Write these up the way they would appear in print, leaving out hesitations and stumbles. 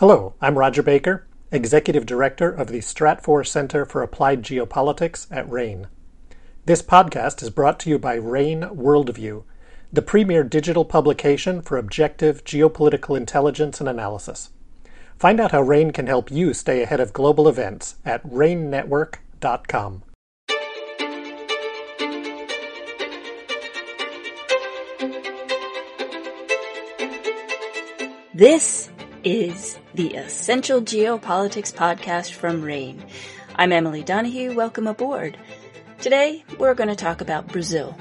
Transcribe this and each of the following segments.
Hello, I'm Roger Baker, Executive Director of the Stratfor Center for Applied Geopolitics at RANE. This podcast is brought to you by RANE Worldview, the premier digital publication for objective geopolitical intelligence and analysis. Find out how RANE can help you stay ahead of global events at RANEnetwork.com. This is the Essential Geopolitics Podcast from RANE. I'm Emily Donahue. Welcome aboard. Today, we're going to talk about Brazil.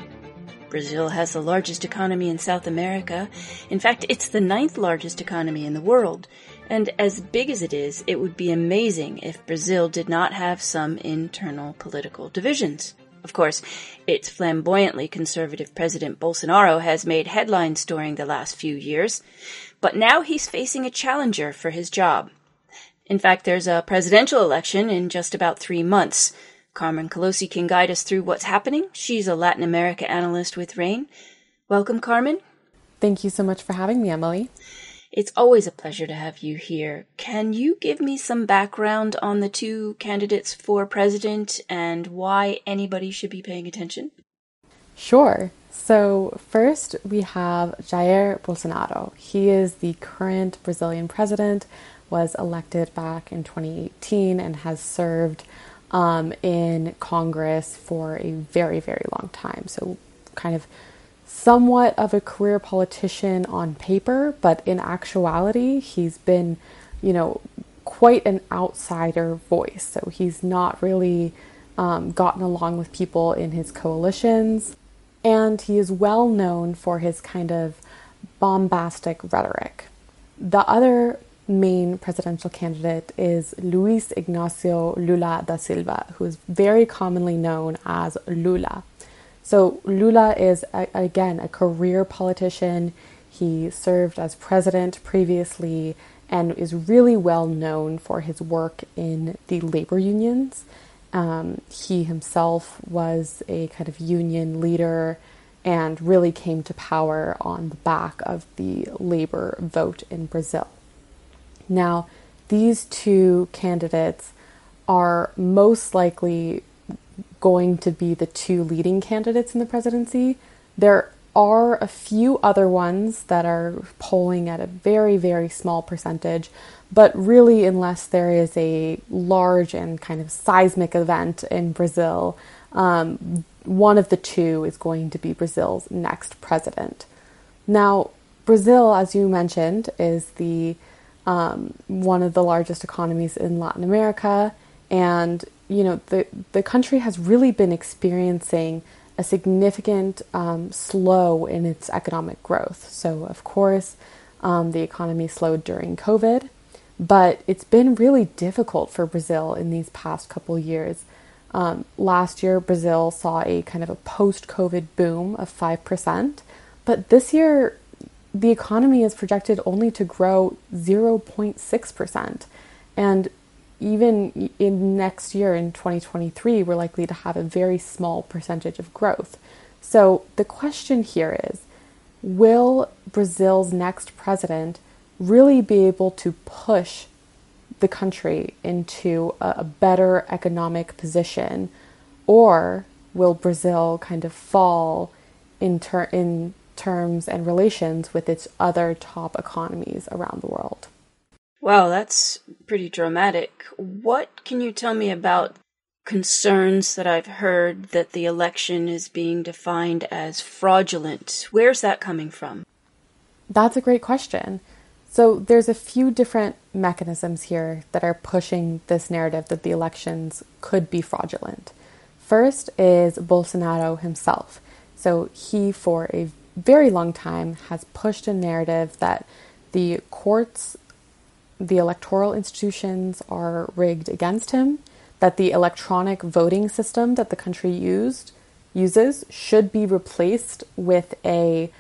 Brazil has the largest economy in South America. In fact, it's the 9th largest economy in the world. And as big as it is, it would be amazing if Brazil did not have some internal political divisions. Of course, its flamboyantly conservative President Bolsonaro has made headlines during the last few years, but now he's facing a challenger for his job. In fact, there's a presidential election in just about 3 months. Carmen Colosi can guide us through what's happening. She's a Latin America analyst with RANE. Welcome, Carmen. Thank you so much for having me, Emily. It's always a pleasure to have you here. Can you give me some background on the two candidates for president and why anybody should be paying attention? Sure. So first, we have Jair Bolsonaro. He is the current Brazilian president, was elected back in 2018, and has served in Congress for a very, very long time. So kind of somewhat of a career politician on paper, but in actuality, he's been, quite an outsider voice. So he's not really gotten along with people in his coalitions. And he is well known for his kind of bombastic rhetoric. The other main presidential candidate is Luis Ignacio Lula da Silva, who is very commonly known as Lula. So Lula is, again, a career politician. He served as president previously and is really well known for his work in the labor unions. He himself was a kind of union leader and really came to power on the back of the labor vote in Brazil. Now, these two candidates are most likely going to be the two leading candidates in the presidency. There are a few other ones that are polling at a very, very small percentage, but really, unless there is a large and kind of seismic event in Brazil, one of the two is going to be Brazil's next president. Now, Brazil, as you mentioned, is the one of the largest economies in Latin America, and the country has really been experiencing a significant slow in its economic growth. So, of course, the economy slowed during COVID, but it's been really difficult for Brazil in these past couple years. Last year, Brazil saw a kind of a post-COVID boom of 5%, but this year, the economy is projected only to grow 0.6%. And even in next year, in 2023, we're likely to have a very small percentage of growth. So the question here is, will Brazil's next president really be able to push the country into a better economic position, or will Brazil kind of fall in terms and relations with its other top economies around the world? Wow, that's pretty dramatic. What can you tell me about concerns that I've heard that the election is being defined as fraudulent? Where's that coming from? That's a great question. So there's a few different mechanisms here that are pushing this narrative that the elections could be fraudulent. First is Bolsonaro himself. So he, for a very long time, has pushed a narrative that the courts, the electoral institutions are rigged against him, that the electronic voting system that the country uses should be replaced with a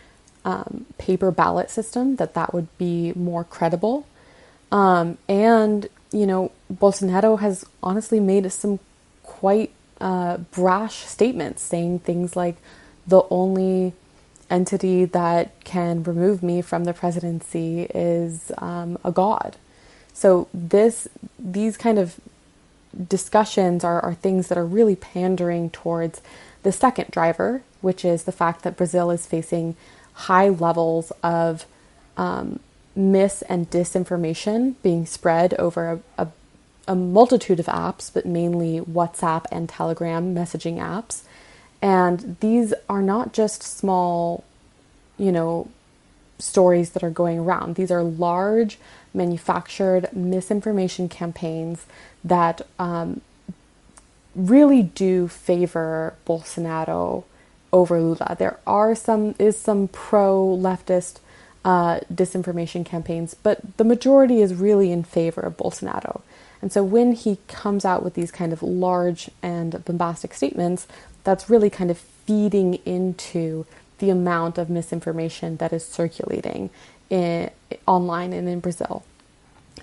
paper ballot system, that would be more credible. Bolsonaro has honestly made some quite brash statements, saying things like, the only entity that can remove me from the presidency is a god. So these kind of discussions are things that are really pandering towards the second driver, which is the fact that Brazil is facing high levels of mis and disinformation being spread over a multitude of apps, but mainly WhatsApp and Telegram messaging apps. And these are not just small, stories that are going around. These are large, manufactured misinformation campaigns that really do favor Bolsonaro over Lula. There are some pro-leftist disinformation campaigns, but the majority is really in favor of Bolsonaro. And so when he comes out with these kind of large and bombastic statements, that's really kind of feeding into the amount of misinformation that is circulating online and in Brazil.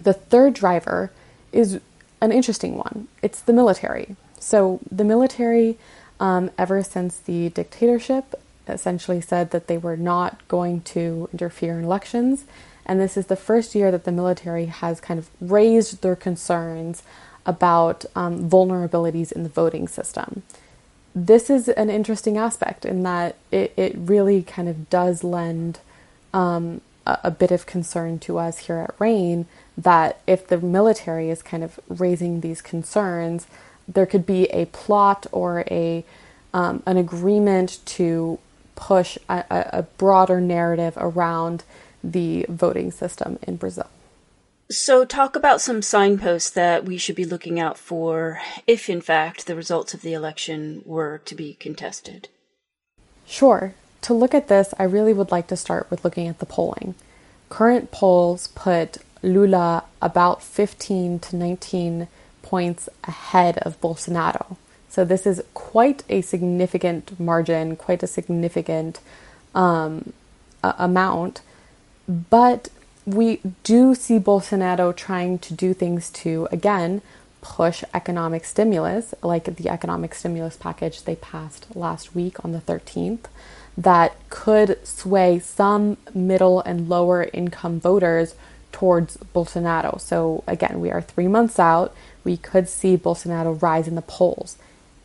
The third driver is an interesting one. It's the military. So the military, ever since the dictatorship, essentially said that they were not going to interfere in elections. And this is the first year that the military has kind of raised their concerns about vulnerabilities in the voting system. This is an interesting aspect in that it really kind of does lend a bit of concern to us here at RANE that if the military is kind of raising these concerns, there could be a plot or an agreement to push a broader narrative around the voting system in Brazil. So talk about some signposts that we should be looking out for if, in fact, the results of the election were to be contested. Sure. To look at this, I really would like to start with looking at the polling. Current polls put Lula about 15 to 19 points ahead of Bolsonaro. So this is quite a significant margin, quite a significant amount. But we do see Bolsonaro trying to do things to, again, push economic stimulus, like the economic stimulus package they passed last week on the 13th, that could sway some middle and lower income voters towards Bolsonaro. So again, we are 3 months out. We could see Bolsonaro rise in the polls.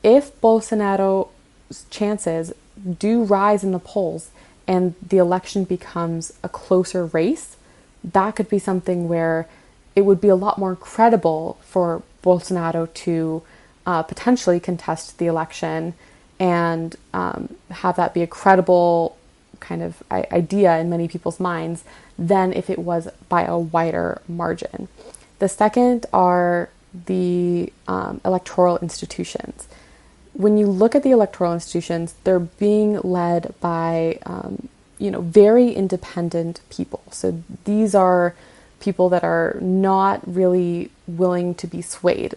If Bolsonaro's chances do rise in the polls and the election becomes a closer race, that could be something where it would be a lot more credible for Bolsonaro to potentially contest the election and have that be a credible kind of idea in many people's minds than if it was by a wider margin. The second are the electoral institutions. When you look at the electoral institutions, they're being led by very independent people. So these are people that are not really willing to be swayed.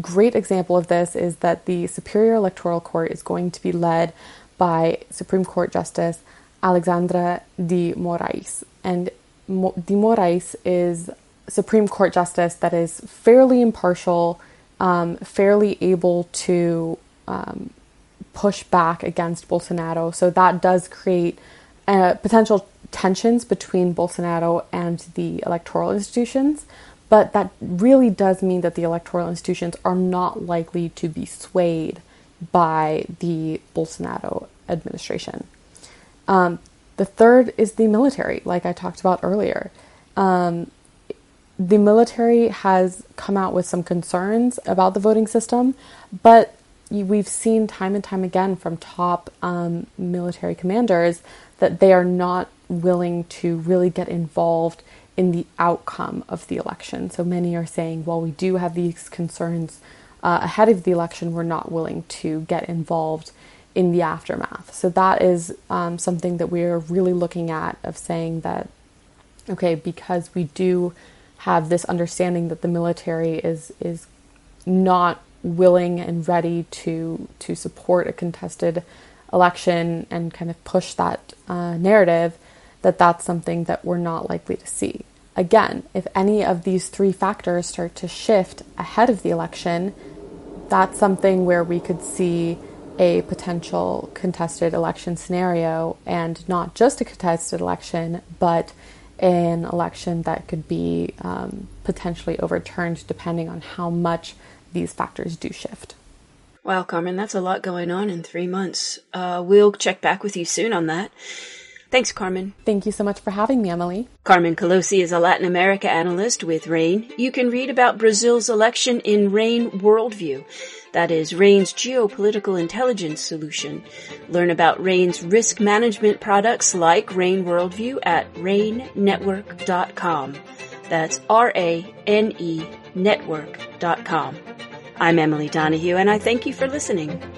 Great example of this is that the Superior Electoral Court is going to be led by Supreme Court Justice Alexandre de Moraes. And de Moraes is Supreme Court Justice that is fairly impartial, fairly able to push back against Bolsonaro. So that does create potential tensions between Bolsonaro and the electoral institutions, but that really does mean that the electoral institutions are not likely to be swayed by the Bolsonaro administration. The third is the military, like I talked about earlier. The military has come out with some concerns about the voting system, but we've seen time and time again from top military commanders that they are not willing to really get involved in the outcome of the election. So many are saying, well, we do have these concerns ahead of the election, we're not willing to get involved in the aftermath. So that is something that we're really looking at, of saying that, okay, because we do have this understanding that the military is not willing and ready to support a contested election and kind of push that narrative, that's something that we're not likely to see. Again, if any of these three factors start to shift ahead of the election, that's something where we could see a potential contested election scenario, and not just a contested election, but an election that could be potentially overturned depending on how much these factors do shift. Wow, Carmen, that's a lot going on in 3 months. We'll check back with you soon on that. Thanks, Carmen. Thank you so much for having me, Emily. Carmen Colosi is a Latin America analyst with RANE. You can read about Brazil's election in RANE Worldview. That is RANE's geopolitical intelligence solution. Learn about RANE's risk management products like RANE Worldview at RANEnetwork.com. That's RANE network.com. I'm Emily Donahue, and I thank you for listening.